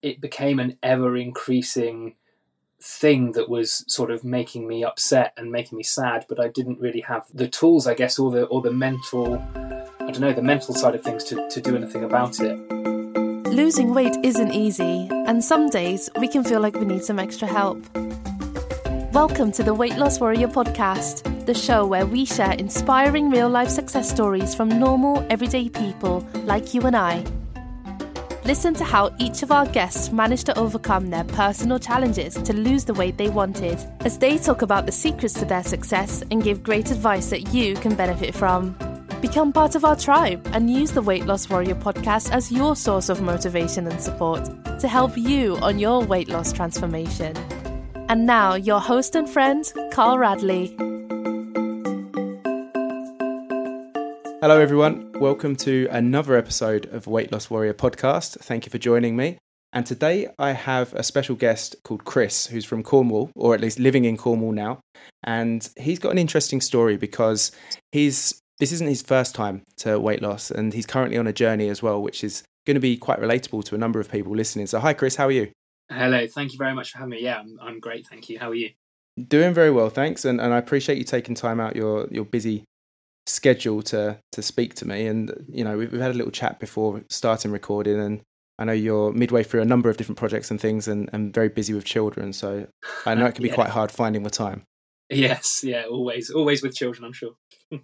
it became an ever-increasing thing that was sort of making me upset and making me sad, but I didn't really have the tools, I guess, or the mental, I don't know, the mental side of things to do anything about it. Losing weight isn't easy, and some days we can feel like we need some extra help. Welcome to the Weight Loss Warrior podcast, the show where we share inspiring real-life success stories from normal, everyday people like you and I. Listen to how each of our guests managed to overcome their personal challenges to lose the weight they wanted, as they talk about the secrets to their success and give great advice that you can benefit from. Become part of our tribe and use the Weight Loss Warrior podcast as your source of motivation and support to help you on your weight loss transformation. And now, your host and friend, Karl Radley. Hello everyone, welcome to another episode of Weight Loss Warrior podcast. Thank you for joining me. And today I have a special guest called Chris, who's from Cornwall, or at least living in Cornwall now. And he's got an interesting story because this isn't his first time to weight loss, and he's currently on a journey as well, which is going to be quite relatable to a number of people listening. So hi Chris, how are you? Hello, thank you very much for having me. Yeah, I'm great, thank you. How are you? Doing very well, thanks. And I appreciate you taking time out your busy schedule to speak to me, and you know we've had a little chat before starting recording, and I know you're midway through a number of different projects and things, and very busy with children, so I know it can be quite hard finding the time. Yes, yeah, always with children, I'm sure.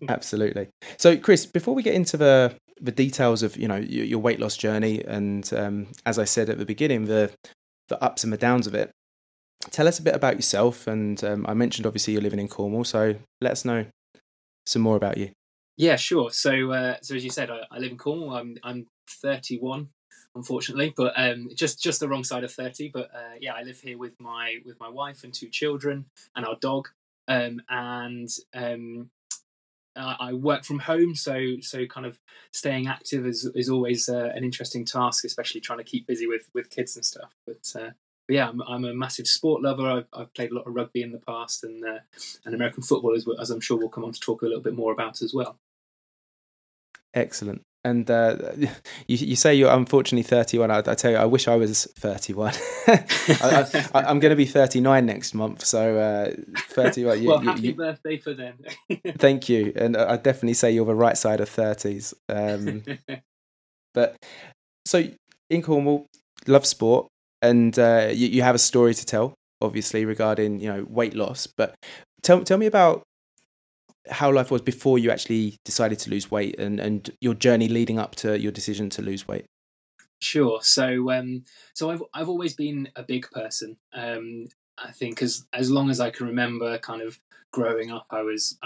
Absolutely. So Chris, before we get into the details of, you know, your weight loss journey and as I said at the beginning, the ups and the downs of it, tell us a bit about yourself, and I mentioned obviously you're living in Cornwall, so let us know some more about you. Yeah, sure. So as you said, I live in Cornwall. I'm 31, unfortunately, but just the wrong side of 30. But yeah, I live here with my wife and two children and our dog. I work from home, so kind of staying active is always an interesting task, especially trying to keep busy with kids and stuff. But yeah, I'm a massive sport lover. I've played a lot of rugby in the past, and American football, as I'm sure we'll come on to talk a little bit more about as well. Excellent. And you say you're unfortunately 31. I tell you, I wish I was 31. I'm going to be 39 next month, so 31. Happy birthday for them. Thank you, and I definitely say you're the right side of 30s. But so in Cornwall, love sport. And you have a story to tell, obviously, regarding, you know, weight loss. But tell me about how life was before you actually decided to lose weight, and your journey leading up to your decision to lose weight. Sure. So I've always been a big person. I think as long as I can remember, kind of growing up, I was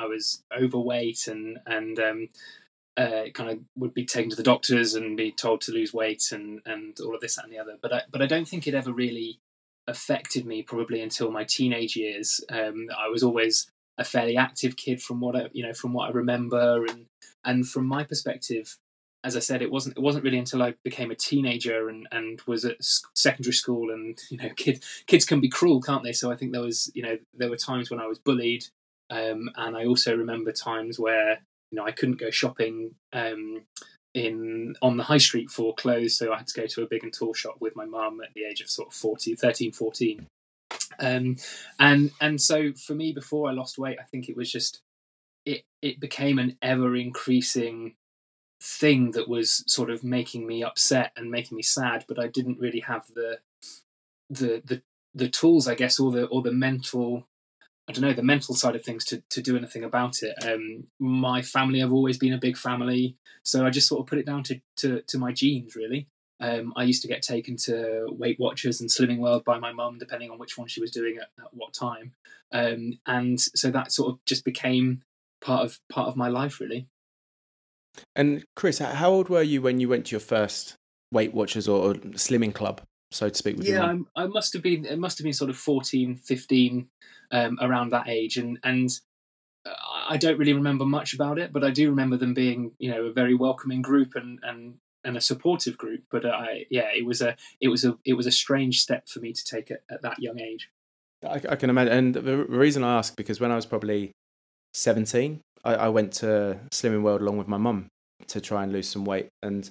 overweight and kind of would be taken to the doctors and be told to lose weight and all of this, that and the other. But I don't think it ever really affected me probably until my teenage years. I was always a fairly active kid from what I remember, and from my perspective, as I said, it wasn't really until I became a teenager and was at secondary school, and you know kids can be cruel, can't they? So I think there were times when I was bullied, and I also remember times where, you know, I couldn't go shopping on the high street for clothes, so I had to go to a big and tall shop with my mum at the age of sort of 13, 14. And so for me, before I lost weight, I think it was just, it became an ever-increasing thing that was sort of making me upset and making me sad, but I didn't really have the tools, I guess, or the mental, I don't know, the mental side of things to do anything about it. My family have always been a big family, so I just sort of put it down to my genes, really. I used to get taken to Weight Watchers and Slimming World by my mum, depending on which one she was doing at what time. And so that sort of just became part of my life, really. And Chris, how old were you when you went to your first Weight Watchers or Slimming Club, so to speak? With your mum? I must have been. It must have been sort of 14, 15. Around that age, and I don't really remember much about it, but I do remember them being, you know, a very welcoming group and a supportive group. But it was a strange step for me to take at that young age. I can imagine, and the reason I ask, because when I was probably 17, I went to Slimming World along with my mum to try and lose some weight, and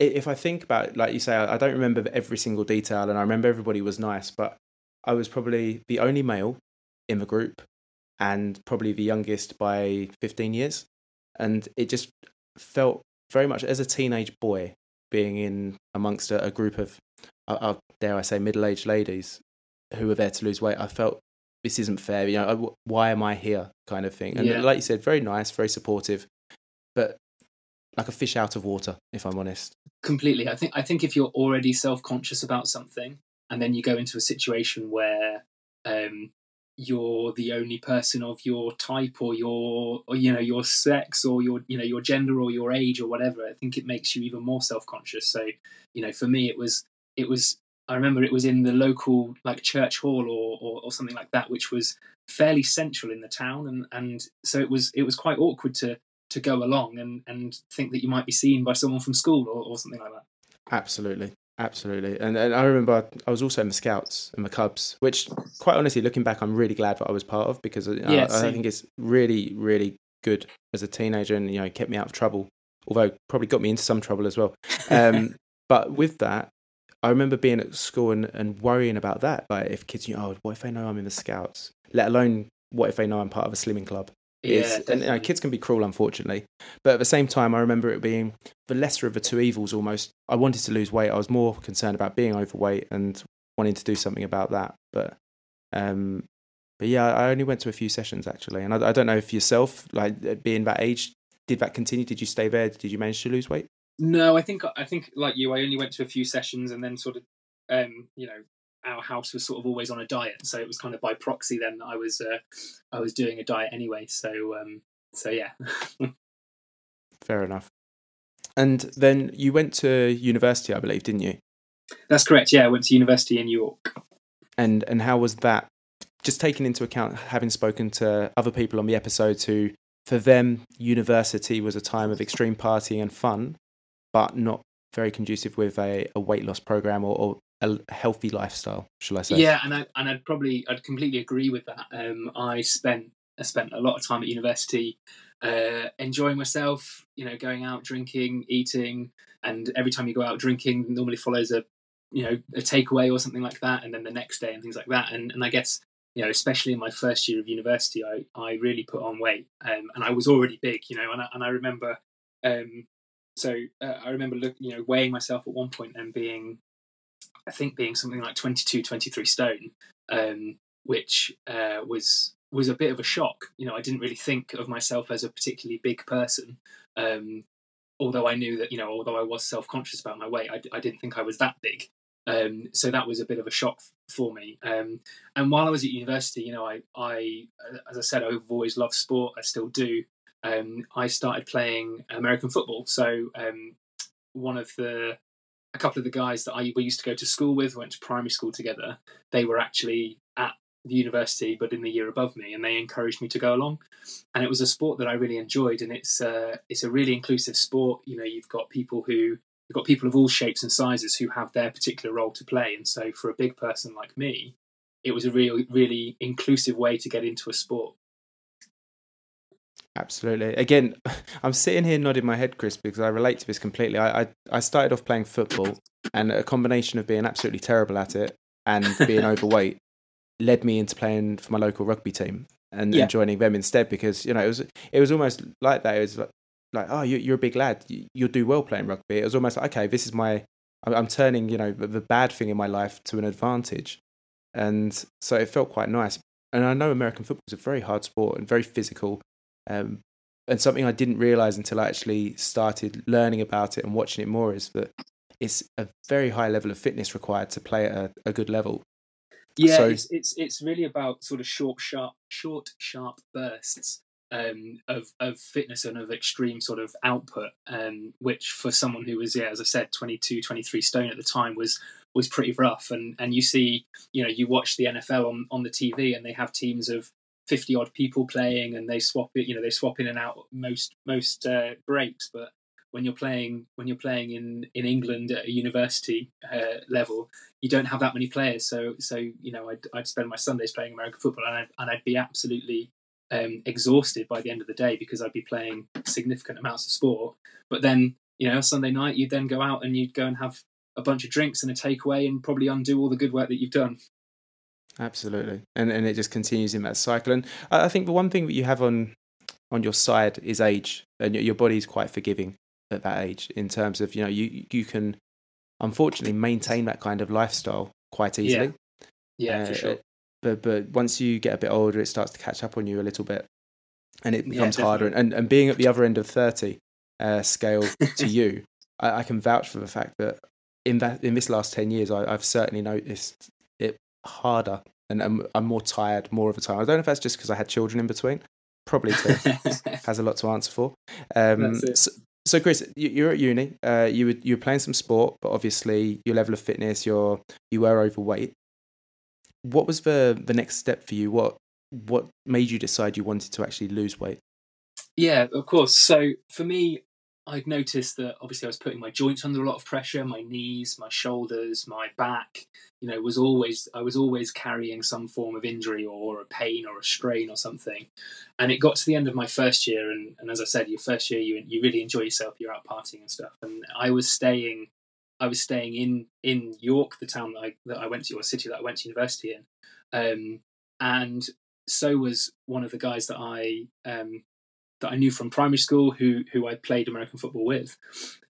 if I think about it, like you say, I don't remember every single detail, and I remember everybody was nice, but I was probably the only male in the group and probably the youngest by 15 years. And it just felt very much as a teenage boy being in amongst a group of, dare I say, middle-aged ladies who were there to lose weight. I felt this isn't fair. You know, why am I here kind of thing? And like you said, very nice, very supportive, but like a fish out of water, if I'm honest. Completely. I think if you're already self-conscious about something and then you go into a situation where you're the only person of your type or your sex or your gender or your age or whatever, I think it makes you even more self-conscious. So, for me it was I remember it was in the local like church hall or something like that, which was fairly central in the town, and so it was quite awkward to go along and think that you might be seen by someone from school or something like that. Absolutely. And I remember I was also in the Scouts and the Cubs, which quite honestly, looking back, I'm really glad that I was part of, because I think it's really, really good as a teenager, and it kept me out of trouble, although probably got me into some trouble as well. But with that, I remember being at school and worrying about that. Like if kids, what if they know I'm in the Scouts, let alone what if they know I'm part of a slimming club? Kids can be cruel, unfortunately. But at the same time, I remember it being the lesser of the two evils almost. I wanted to lose weight. I was more concerned about being overweight and wanting to do something about that. But yeah, I only went to a few sessions, actually. And I don't know if yourself, like being that age, did that continue? Did you stay there? Did you manage to lose weight? No, I think like you, I only went to a few sessions, and then sort of, our house was sort of always on a diet, so it was kind of by proxy then that I was doing a diet anyway, so yeah. Fair enough. And then you went to university, I believe, didn't you? That's correct, yeah. I went to university in York. And how was that? Just taking into account having spoken to other people on the episodes who, for them, university was a time of extreme partying and fun, but not very conducive with a weight loss program or a healthy lifestyle, shall I say? Yeah, I'd completely agree with that. I spent a lot of time at university enjoying myself, going out drinking, eating, and every time you go out drinking normally follows a takeaway or something like that, and then the next day and things like that. And I guess, especially in my first year of university, I really put on weight, and I was already big, and I remember weighing myself at one point and being something like 22, 23 stone, which was a bit of a shock. I didn't really think of myself as a particularly big person. Although I knew that, although I was self-conscious about my weight, I didn't think I was that big. So that was a bit of a shock for me. And while I was at university, I as I said, I've always loved sport. I still do. I started playing American football. So a couple of the guys that we used to go to school with, went to primary school together, they were actually at the university, but in the year above me, and they encouraged me to go along. And it was a sport that I really enjoyed, and it's a really inclusive sport. You've got people of all shapes and sizes who have their particular role to play. And so for a big person like me, it was a really, really inclusive way to get into a sport. Absolutely. Again, I'm sitting here nodding my head, Chris, because I relate to this completely. I started off playing football, and a combination of being absolutely terrible at it and being overweight led me into playing for my local rugby team and joining them instead, because, it was almost like that. It was like oh, you're a big lad. You'll do well playing rugby. It was almost like, okay, this is I'm turning, the bad thing in my life to an advantage. And so it felt quite nice. And I know American football is a very hard sport and very physical. And something I didn't realise until I actually started learning about it and watching it more is that it's a very high level of fitness required to play at a good level. Yeah, so, it's really about sort of short, sharp bursts of fitness and of extreme sort of output, which for someone who was, as I said, 22, 23 stone at the time was pretty rough. And you see, you watch the NFL on the TV, and they have teams of 50 odd people playing, and they swap in and out most breaks. But when you're playing in England at a university level, you don't have that many players. So I'd spend my Sundays playing American football, and I'd be absolutely exhausted by the end of the day, because I'd be playing significant amounts of sport. But then you know, Sunday night, you'd then go out and you'd go and have a bunch of drinks and a takeaway and probably undo all the good work that you've done. Absolutely. And it just continues in that cycle. And I think the one thing that you have on your side is age, and your body is quite forgiving at that age in terms of, you know, you can unfortunately maintain that kind of lifestyle quite easily. Yeah, for sure. But once you get a bit older, it starts to catch up on you a little bit, and it becomes harder. And being at the other end of 30 scale to you, I can vouch for the fact that in this last 10 years, I've certainly noticed it harder, and I'm more tired more of the time. I don't know if that's just because I had children in between. Probably too. Has a lot to answer for. So Chris, you're at uni. You were playing some sport, but obviously your level of fitness, you were overweight. What was the next step for you? What made you decide you wanted to actually lose weight? Yeah, of course. So for me, I'd noticed that obviously I was putting my joints under a lot of pressure, my knees, my shoulders, my back, you know, I was always carrying some form of injury or a pain or a strain or something. And it got to the end of my first year. And as I said, your first year, you really enjoy yourself. You're out partying and stuff. And I was staying in York, the town that I went to, or city that I went to university in. And so was one of the guys that I knew from primary school who I played American football with.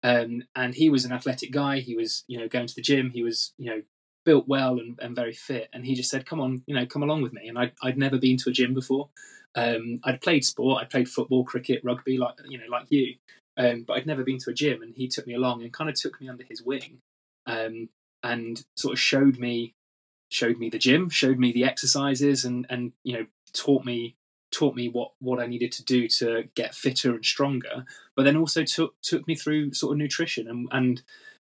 And he was an athletic guy. He was, you know, going to the gym. He was, you know, built well and very fit. And he just said, come on, you know, come along with me. And I'd never been to a gym before. I'd played sport. I played football, cricket, rugby, like you. But I'd never been to a gym. And he took me along and kind of took me under his wing, and sort of showed me the gym, showed me the exercises, and you know, taught me what I needed to do to get fitter and stronger, but then also took me through sort of nutrition. And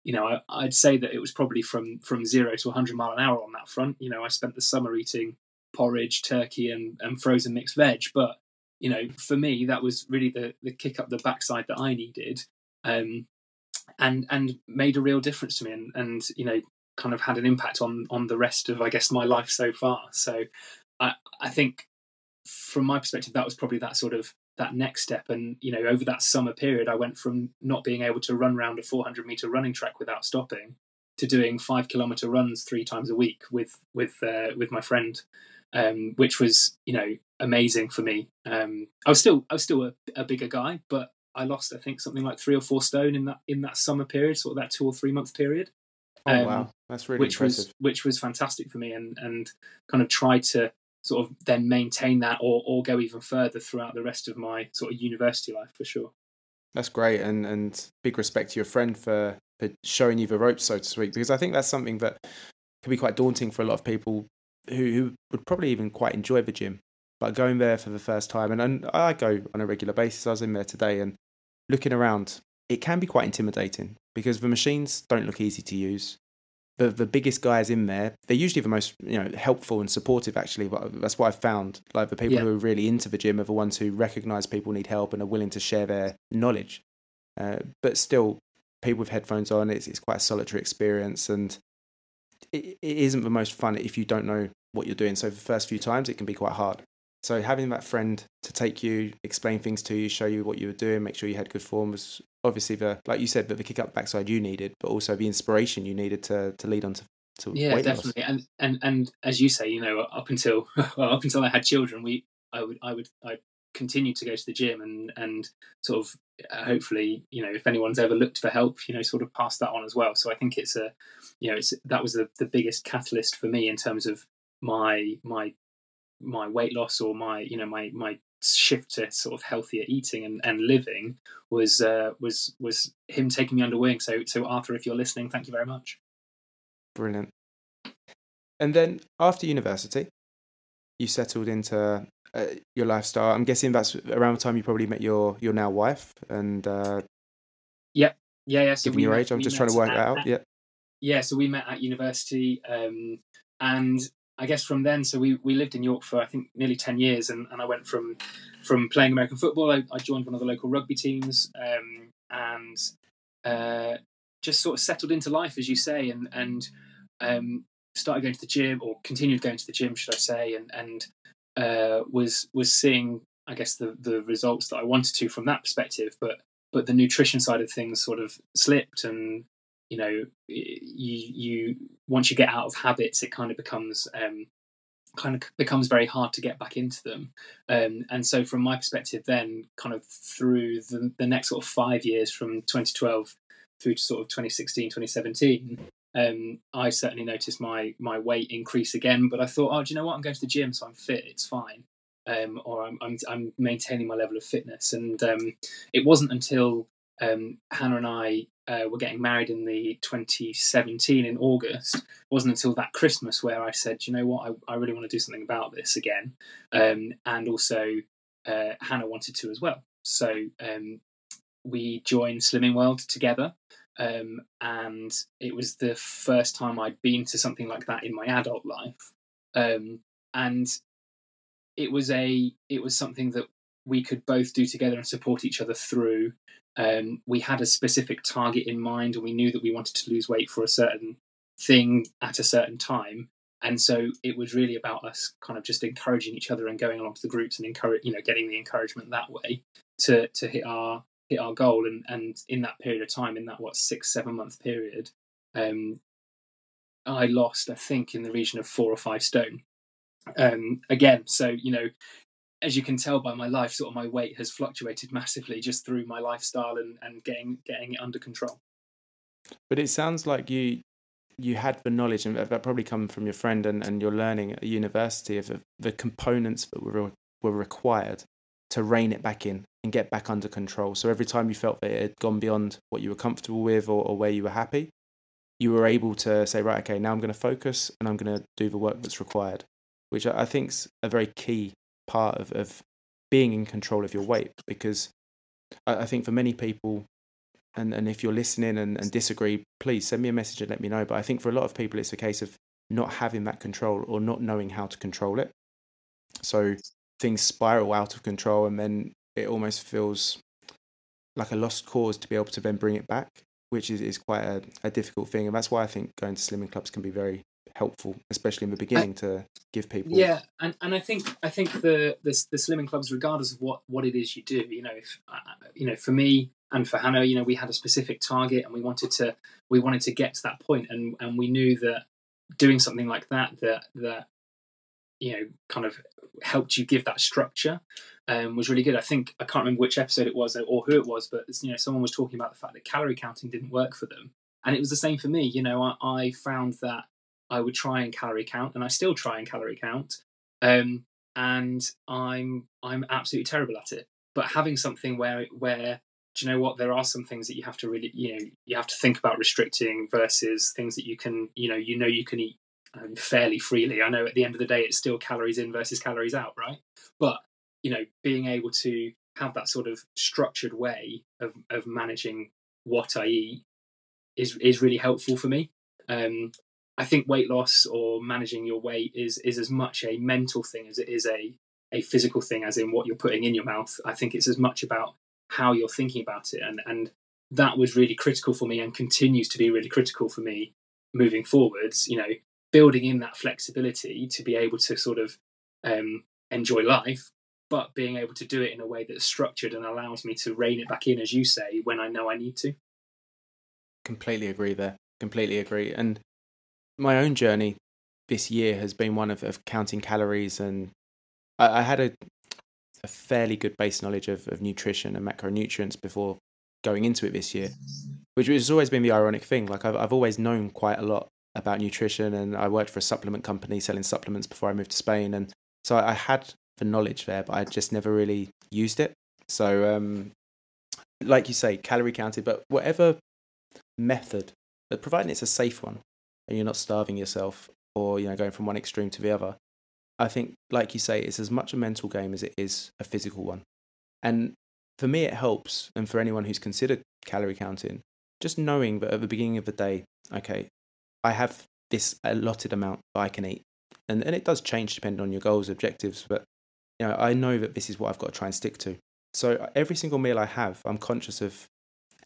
you know, I'd say that it was probably from 0 to 100 miles an hour on that front. You know, I spent the summer eating porridge, turkey and frozen mixed veg. But, you know, for me, that was really the kick up the backside that I needed, and made a real difference to me, and you know, kind of had an impact on the rest of, I guess, my life so far. So I think, from my perspective, that was probably that next step. And, you know, over that summer period, I went from not being able to run around a 400 meter running track without stopping to doing 5 kilometer runs 3 times a week with my friend, which was, you know, amazing for me. I was still a bigger guy, but I lost, I think, something like 3 or 4 stone in that summer period, sort of that 2 or 3 month period. Oh, wow. That's really impressive. Which was fantastic for me, and kind of tried to sort of then maintain that or go even further throughout the rest of my sort of university life, for sure. That's great. And big respect to your friend for showing you the ropes, so to speak, because I think that's something that can be quite daunting for a lot of people who would probably even quite enjoy the gym, but going there for the first time, and I go on a regular basis. I was in there today and looking around, it can be quite intimidating because the machines don't look easy to use. The biggest guys in there, they're usually the most, you know, helpful and supportive, actually. That's what I've found. Like, the people who are really into the gym are the ones who recognise people need help and are willing to share their knowledge. But still, people with headphones on, it's quite a solitary experience, and it isn't the most fun if you don't know what you're doing. So the first few times, it can be quite hard. So having that friend to take you, explain things to you, show you what you were doing, make sure you had good form was obviously, like you said, the kick up backside you needed, but also the inspiration you needed to lead on to weight definitely loss. And as you say, you know, up until I had children, I continued to go to the gym and sort of hopefully, you know, if anyone's ever looked for help, you know, sort of pass that on as well. So I think it's a, you know, that was the biggest catalyst for me in terms of my weight loss, or my, you know, my shift to sort of healthier eating and living was him taking me under wing. So Arthur, if you're listening, thank you very much. Brilliant. And then after university, you settled into your lifestyle. I'm guessing that's around the time you probably met your now wife. And yeah. So given your age, I'm just trying to work that out. Yeah. Yeah. So we met at university, and I guess from then, so we lived in York for, I think, nearly 10 years, and I went from playing American football, I joined one of the local rugby teams, and just sort of settled into life, as you say, and started going to the gym, or continued going to the gym, should I say, and was seeing, I guess, the results that I wanted to from that perspective, but but the nutrition side of things sort of slipped. And, you know, you once you get out of habits, it kind of becomes very hard to get back into them. And so from my perspective then, kind of through the next sort of 5 years from 2012 through to sort of 2016, 2017, I certainly noticed my weight increase again, but I thought, oh, do you know what? I'm going to the gym, so I'm fit. It's fine. Or I'm maintaining my level of fitness. And it wasn't until Hannah and I were getting married in the 2017 in August. It wasn't until that Christmas where I said, you know what, I really want to do something about this again. And also Hannah wanted to as well. So we joined Slimming World together. And it was the first time I'd been to something like that in my adult life. And it was something that we could both do together and support each other through. We had a specific target in mind, and we knew that we wanted to lose weight for a certain thing at a certain time. And so it was really about us kind of just encouraging each other and going along to the groups and getting the encouragement that way to hit our goal. And in that period of time, in that 6-7 month period, I lost, I think, in the region of 4 or 5 stone. Again, so, you know, as you can tell by my life, sort of my weight has fluctuated massively just through my lifestyle and getting it under control. But it sounds like you had the knowledge, and that probably come from your friend and your learning at university of the components that were required to rein it back in and get back under control. So every time you felt that it had gone beyond what you were comfortable with or where you were happy, you were able to say, right, okay, now I'm going to focus and I'm going to do the work that's required, which I think's a very key part of being in control of your weight, because I think for many people, and if you're listening and disagree, please send me a message and let me know, but I think for a lot of people it's a case of not having that control or not knowing how to control it, so things spiral out of control, and then it almost feels like a lost cause to be able to then bring it back, which is quite a difficult thing. And that's why I think going to slimming clubs can be very helpful, especially in the beginning, to give people. Yeah, and I think the slimming clubs, regardless of what it is you do, you know, if you know, for me and for Hannah, you know, we had a specific target and we wanted to get to that point, and we knew that doing something like that you know kind of helped you give that structure was really good. I think I can't remember which episode it was or who it was, but you know, someone was talking about the fact that calorie counting didn't work for them, and it was the same for me. You know, I found that I would try and calorie count, and I still try and calorie count, and I'm absolutely terrible at it. But having something where do you know what, there are some things that you have to really, you know, you have to think about restricting versus things that you can, you know, you can eat fairly freely. I know at the end of the day, it's still calories in versus calories out, right? But you know, being able to have that sort of structured way of managing what I eat is really helpful for me. I think weight loss or managing your weight is as much a mental thing as it is a physical thing, as in what you're putting in your mouth. I think it's as much about how you're thinking about it. And that was really critical for me and continues to be really critical for me moving forwards, you know, building in that flexibility to be able to sort of enjoy life, but being able to do it in a way that's structured and allows me to rein it back in, as you say, when I know I need to. Completely agree there. Completely agree. And my own journey this year has been one of counting calories, and I had a fairly good base knowledge of nutrition and macronutrients before going into it this year, which has always been the ironic thing. Like I've always known quite a lot about nutrition, and I worked for a supplement company selling supplements before I moved to Spain, and so I had the knowledge there, but I just never really used it. So like you say, calorie counted, but whatever method, providing it's a safe one and you're not starving yourself or, you know, going from one extreme to the other, I think, like you say, it's as much a mental game as it is a physical one. And for me, it helps, and for anyone who's considered calorie counting, just knowing that at the beginning of the day, okay, I have this allotted amount that I can eat. And it does change depending on your goals, objectives, but, you know, I know that this is what I've got to try and stick to. So every single meal I have, I'm conscious of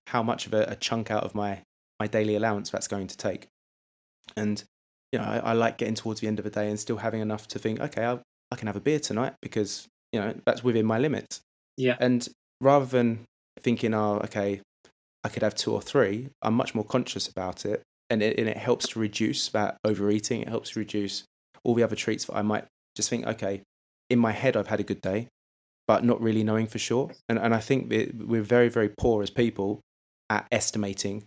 how much of a chunk out of my daily allowance that's going to take. And, you know, I like getting towards the end of the day and still having enough to think, okay, I can have a beer tonight because, you know, that's within my limits. Yeah. And rather than thinking, oh, okay, I could have two or three. I'm much more conscious about it. And it helps to reduce that overeating. It helps reduce all the other treats that I might just think, okay, in my head, I've had a good day, but not really knowing for sure. And I think that we're very, very poor as people at estimating.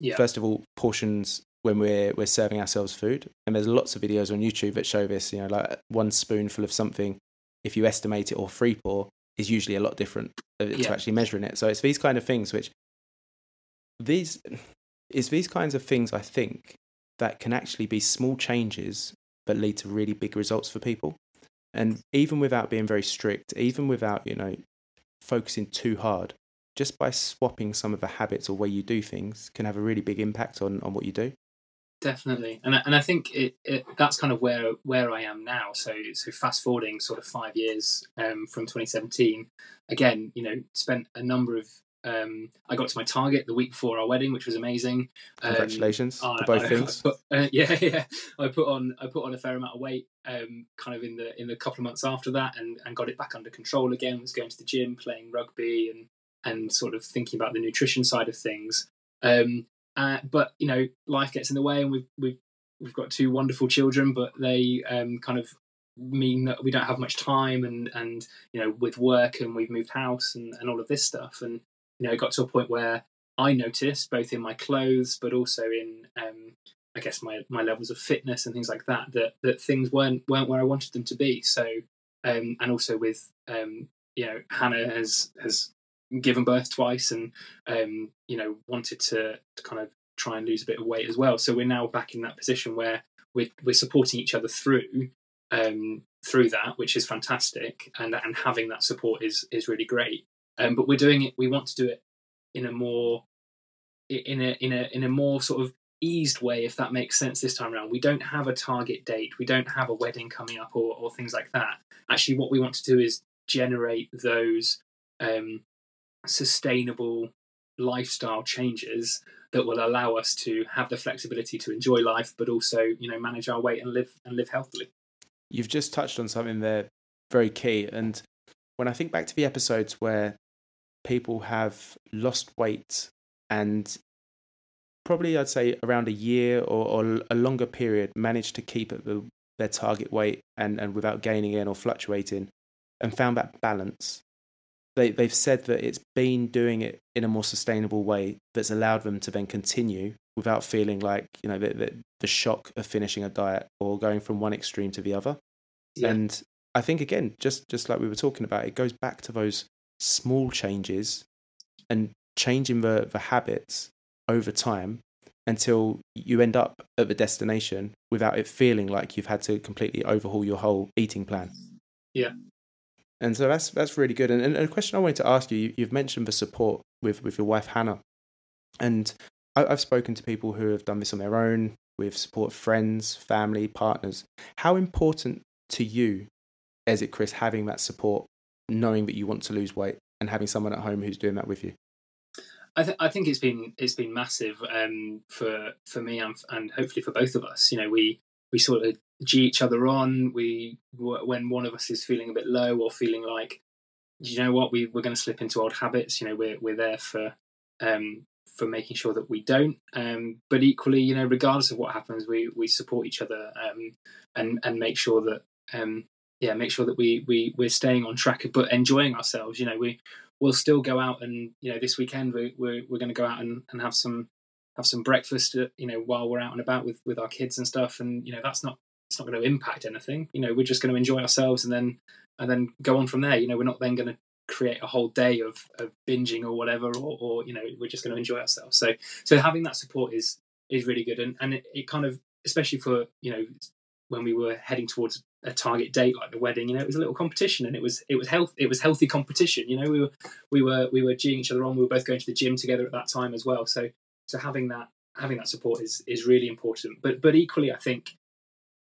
Yeah. First of all, portions when we're serving ourselves food. And there's lots of videos on YouTube that show this, you know, like one spoonful of something, if you estimate it or free pour, is usually a lot different to actually measuring it. So it's these kind of things which... These kinds of things, I think, that can actually be small changes but lead to really big results for people. And even without being very strict, even without, you know, focusing too hard, just by swapping some of the habits or way you do things can have a really big impact on what you do. Definitely. And I think it that's kind of where I am now. So fast forwarding sort of 5 years from 2017, again, you know, spent a number of I got to my target the week before our wedding, which was amazing. Congratulations for both things. I put on a fair amount of weight, kind of in the couple of months after that, and got it back under control again. Was going to the gym, playing rugby, and sort of thinking about the nutrition side of things. But you know, life gets in the way, and we've got two wonderful children, but they kind of mean that we don't have much time, and you know, with work, and we've moved house, and all of this stuff, and you know, it got to a point where I noticed, both in my clothes, but also in, I guess, my levels of fitness and things like that, that things weren't where I wanted them to be. So, and also with, you know, Hannah has given birth twice, and, you know, wanted to kind of try and lose a bit of weight as well. So we're now back in that position where we're supporting each other through that, which is fantastic. And having that support is really great. But we're doing it. We want to do it in a more sort of eased way, if that makes sense. This time around, we don't have a target date. We don't have a wedding coming up or things like that. Actually, what we want to do is generate those sustainable lifestyle changes that will allow us to have the flexibility to enjoy life, but also, you know, manage our weight and live healthily. You've just touched on something there, very key. And when I think back to the episodes where people have lost weight, and probably I'd say around a year or a longer period managed to keep at their target weight and without gaining in or fluctuating, and found that balance, they've said that it's been doing it in a more sustainable way that's allowed them to then continue without feeling like, you know, the shock of finishing a diet or going from one extreme to the other. Yeah. And I think, again, just like we were talking about, it goes back to those small changes and changing the habits over time until you end up at the destination without it feeling like you've had to completely overhaul your whole eating plan. Yeah. And so that's really good. And a question I wanted to ask you, you've mentioned the support with your wife, Hannah. And I've spoken to people who have done this on their own, with support friends, family, partners. How important to you, as it, Chris, having that support, knowing that you want to lose weight, and having someone at home who's doing that with you? I think it's been massive for me and hopefully for both of us. You know, we sort of G each other on. When one of us is feeling a bit low or feeling like, you know what, we're going to slip into old habits. You know, we're there for making sure that we don't. But equally, you know, regardless of what happens, we support each other and make sure that. Make sure that we're staying on track, but enjoying ourselves. You know, we'll still go out, and you know, this weekend we're going to go out and have some breakfast. You know, while we're out and about with our kids and stuff, and you know, it's not going to impact anything. You know, we're just going to enjoy ourselves, and then go on from there. You know, we're not then going to create a whole day of binging or whatever, or you know, we're just going to enjoy ourselves. So having that support is really good, and it kind of, especially for, you know, when we were heading towards a target date like the wedding, you know, it was a little competition, and it was healthy competition. You know, we were geeing each other on. We were both going to the gym together at that time as well. So having that support is really important. But equally, I think,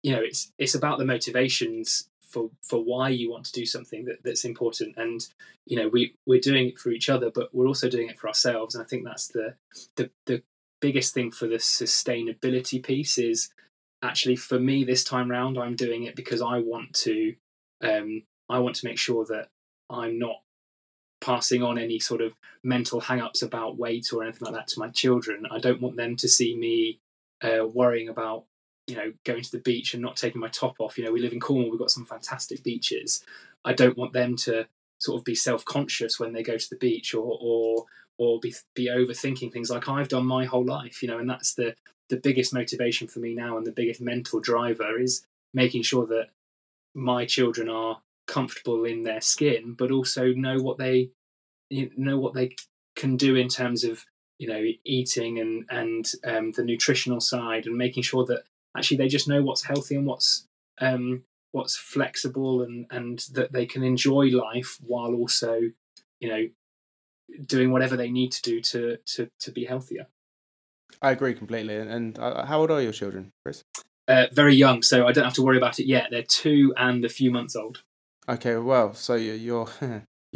you know, it's about the motivations for why you want to do something that's important. And you know, we're doing it for each other, but we're also doing it for ourselves. And I think that's the biggest thing for the sustainability piece is. Actually, for me this time round, I'm doing it because I want to make sure that I'm not passing on any sort of mental hang-ups about weight or anything like that to my children. I don't want them to see me worrying about, you know, going to the beach and not taking my top off. You know, we live in Cornwall, we've got some fantastic beaches. I don't want them to sort of be self-conscious when they go to the beach or be overthinking things like I've done my whole life, you know. And that's the biggest motivation for me now, and the biggest mental driver is making sure that my children are comfortable in their skin, but also know what they can do in terms of, you know, eating and the nutritional side, and making sure that actually they just know what's healthy and what's flexible, and that they can enjoy life while also, you know, doing whatever they need to do to be healthier. I agree completely. And how old are your children, Chris? Very young, so I don't have to worry about it yet. They're 2 and a few months old. Okay, well, so you've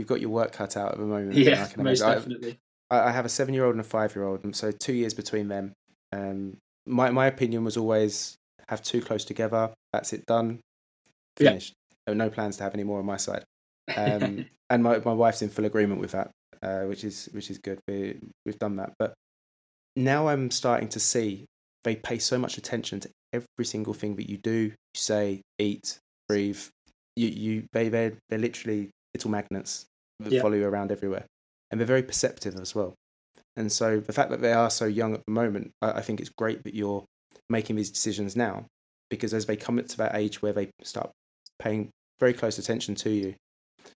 got your work cut out at the moment. Yeah, I can most definitely. I have a 7-year-old and a 5-year-old, and so 2 years between them. My opinion was always have two close together. That's it, done, finished. Yeah. There were no plans to have any more on my side, and my wife's in full agreement with that, which is good. We've done that, but now I'm starting to see they pay so much attention to every single thing that you do, you say, eat, breathe. They're literally little magnets that follow you around everywhere, and they're very perceptive as well. And so the fact that they are so young at the moment, I think it's great that you're making these decisions now, because as they come to that age where they start paying very close attention to you,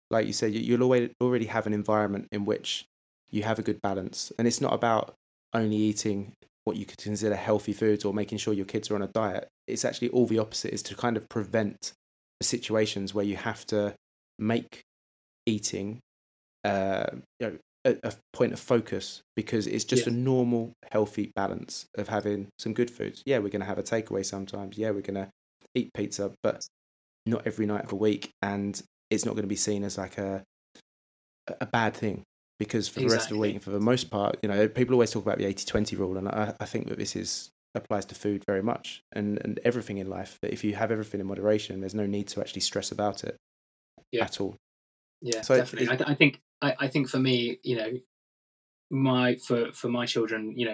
like you said, you'll already have an environment in which you have a good balance. And it's not about only eating what you could consider healthy foods or making sure your kids are on a diet. It's actually all the opposite, is to kind of prevent the situations where you have to make eating a point of focus, because it's just a normal healthy balance of having some good foods. Yeah, we're going to have a takeaway sometimes. Yeah, we're going to eat pizza, but not every night of the week. And it's not going to be seen as like a bad thing, because for the rest of the week, for the most part, you know, people always talk about the 80-20 rule. And I think that this applies to food very much and everything in life. But if you have everything in moderation, there's no need to actually stress about it at all. Yeah, so definitely. I think for me, you know, for my children, you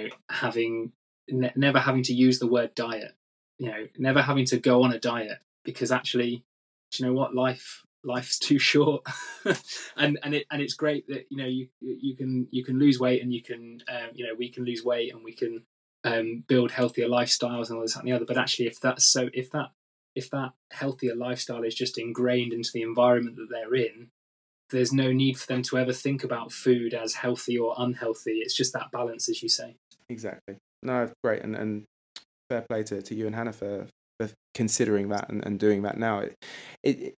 know, never having to use the word diet, you know, never having to go on a diet, because actually, do you know what, life's too short, and it's great that, you know, you can lose weight, and you can you know, we can lose weight, and we can build healthier lifestyles and all this and the other. But actually, if that healthier lifestyle is just ingrained into the environment that they're in, there's no need for them to ever think about food as healthy or unhealthy. It's just that balance, as you say. Exactly. No, great. And fair play to you and Hannah for considering that and doing that now.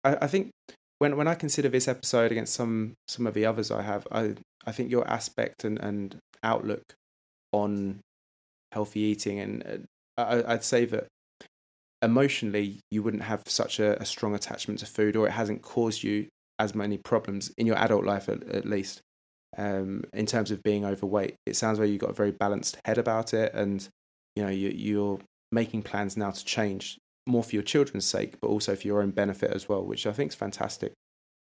I think when I consider this episode against some of the others I have, I think your aspect and outlook on healthy eating, and I'd say that emotionally you wouldn't have such a strong attachment to food, or it hasn't caused you as many problems in your adult life, at least, in terms of being overweight. It sounds like you've got a very balanced head about it, and you know you're making plans now to change, more for your children's sake but also for your own benefit as well, which I think is fantastic.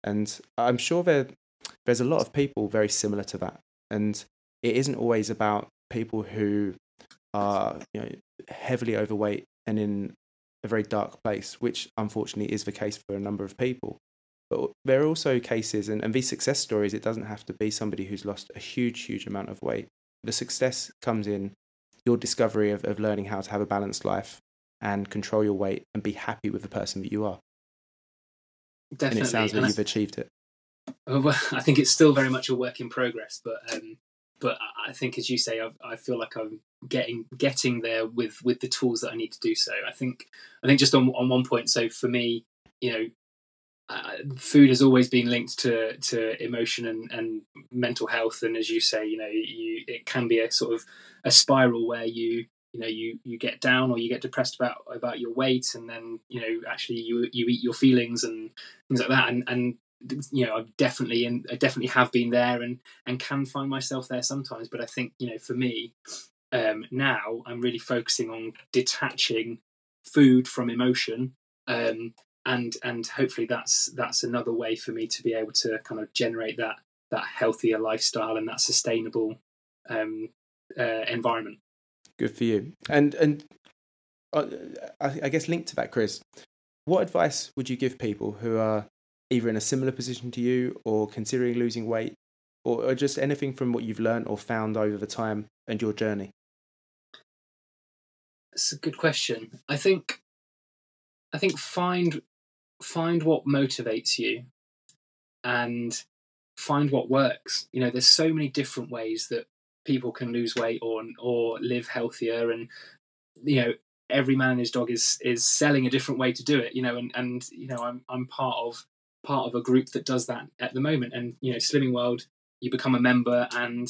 And I'm sure there's a lot of people very similar to that, and it isn't always about people who are, you know, heavily overweight and in a very dark place, which unfortunately is the case for a number of people. But there are also cases, and these success stories, it doesn't have to be somebody who's lost a huge amount of weight. The success comes in your discovery of learning how to have a balanced life and control your weight and be happy with the person that you are. Definitely. And it sounds like you've achieved it. Well, I think it's still very much a work in progress, but I think, as you say, I feel like I'm getting there with the tools that I need to do so. I think just on one point, so for me, you know, food has always been linked to emotion and mental health, and as you say, you know, it can be a sort of a spiral where you get down or you get depressed about your weight, and then, you know, actually you eat your feelings and things like that, and you know, I definitely have been there and can find myself there sometimes. But I think, you know, for me, now I'm really focusing on detaching food from emotion, and hopefully that's another way for me to be able to kind of generate that that healthier lifestyle and that sustainable environment. Good for you. And I guess linked to that, Chris, what advice would you give people who are either in a similar position to you or considering losing weight, or just anything from what you've learned or found over the time and your journey? That's a good question. I think find what motivates you and find what works. You know, there's so many different ways that people can lose weight or live healthier, and you know, every man and his dog is selling a different way to do it, you know, and you know, I'm part of a group that does that at the moment. And, you know, Slimming World, you become a member, and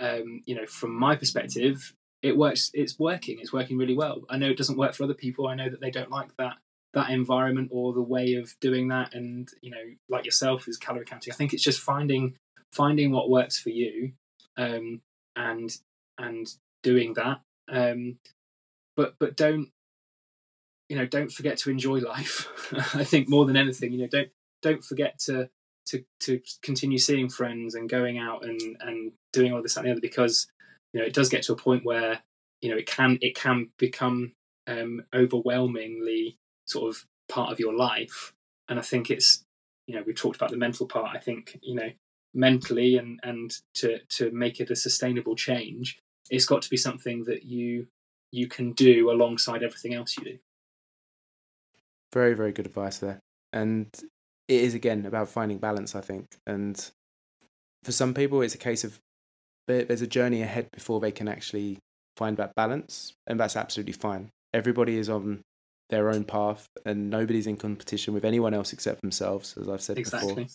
you know, from my perspective, it works. It's working really well. I know it doesn't work for other people. I know that they don't like that environment or the way of doing that. And, you know, like yourself, is calorie counting. I think it's just finding what works for you, and doing that. But don't forget to enjoy life. I think more than anything, you know, don't forget to continue seeing friends and going out and doing all this, that, and the other, because, you know, it does get to a point where, you know, it can become overwhelmingly sort of part of your life. And I think it's, you know, we talked about the mental part. I think, you know, mentally and to make it a sustainable change, it's got to be something that you can do alongside everything else you do. Very, very good advice there. And it is, again, about finding balance, I think. And for some people, it's a case of there's a journey ahead before they can actually find that balance. And that's absolutely fine. Everybody is on their own path and nobody's in competition with anyone else except themselves, as I've said before.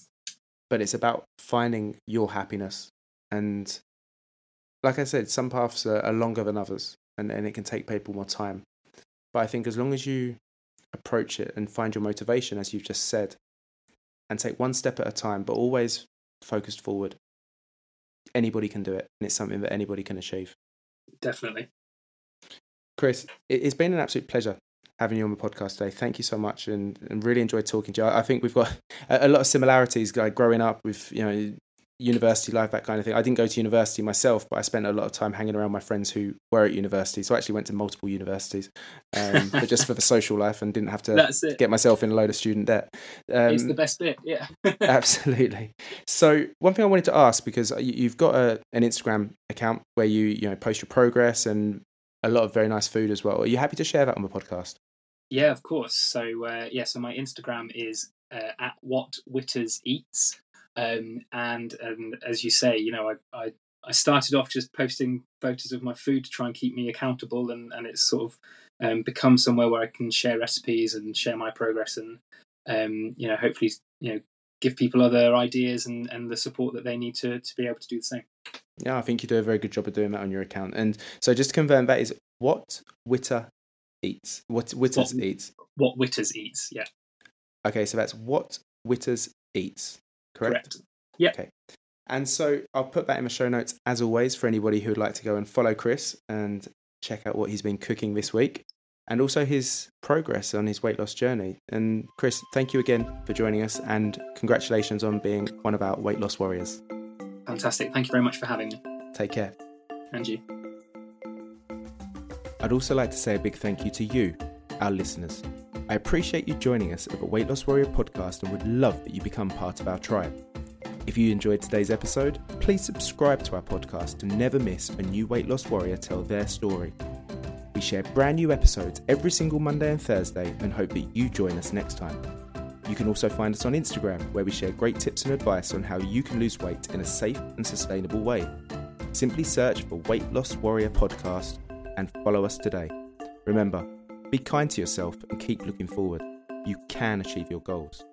But it's about finding your happiness. And like I said, some paths are longer than others, and it can take people more time. But I think as long as you approach it and find your motivation, as you've just said, and take one step at a time, but always focused forward, anybody can do it, and it's something that anybody can achieve. Definitely. Chris, it's been an absolute pleasure having you on the podcast today. Thank you so much, and really enjoyed talking to you. I think we've got a lot of similarities, like growing up with, you know, university life, that kind of thing. I didn't go to university myself, but I spent a lot of time hanging around my friends who were at university. So I actually went to multiple universities, but just for the social life, and didn't have to get myself in a load of student debt. It's the best bit, yeah. Absolutely. So one thing I wanted to ask, because you've got an Instagram account where you know post your progress and a lot of very nice food as well. Are you happy to share that on the podcast? Yeah, of course. So so my Instagram is at whatwhitterseats. And as you say, you know, I started off just posting photos of my food to try and keep me accountable, and it's sort of become somewhere where I can share recipes and share my progress, and you know, hopefully, you know, give people other ideas and the support that they need to be able to do the same. Yeah, I think you do a very good job of doing that on your account. And so just to confirm, that is What Witters Eats, yeah. Okay, so that's What Witters Eats. Correct. Yeah. Okay. And so I'll put that in the show notes, as always, for anybody who would like to go and follow Chris and check out what he's been cooking this week, and also his progress on his weight loss journey. And Chris, thank you again for joining us, and congratulations on being one of our Weight Loss Warriors. Fantastic. Thank you very much for having me. Take care. And you. I'd also like to say a big thank you to you, our listeners. I appreciate you joining us at the Weight Loss Warrior podcast, and would love that you become part of our tribe. If you enjoyed today's episode, please subscribe to our podcast to never miss a new Weight Loss Warrior tell their story. We share brand new episodes every single Monday and Thursday, and hope that you join us next time. You can also find us on Instagram, where we share great tips and advice on how you can lose weight in a safe and sustainable way. Simply search for Weight Loss Warrior podcast and follow us today. Remember, be kind to yourself and keep looking forward. You can achieve your goals.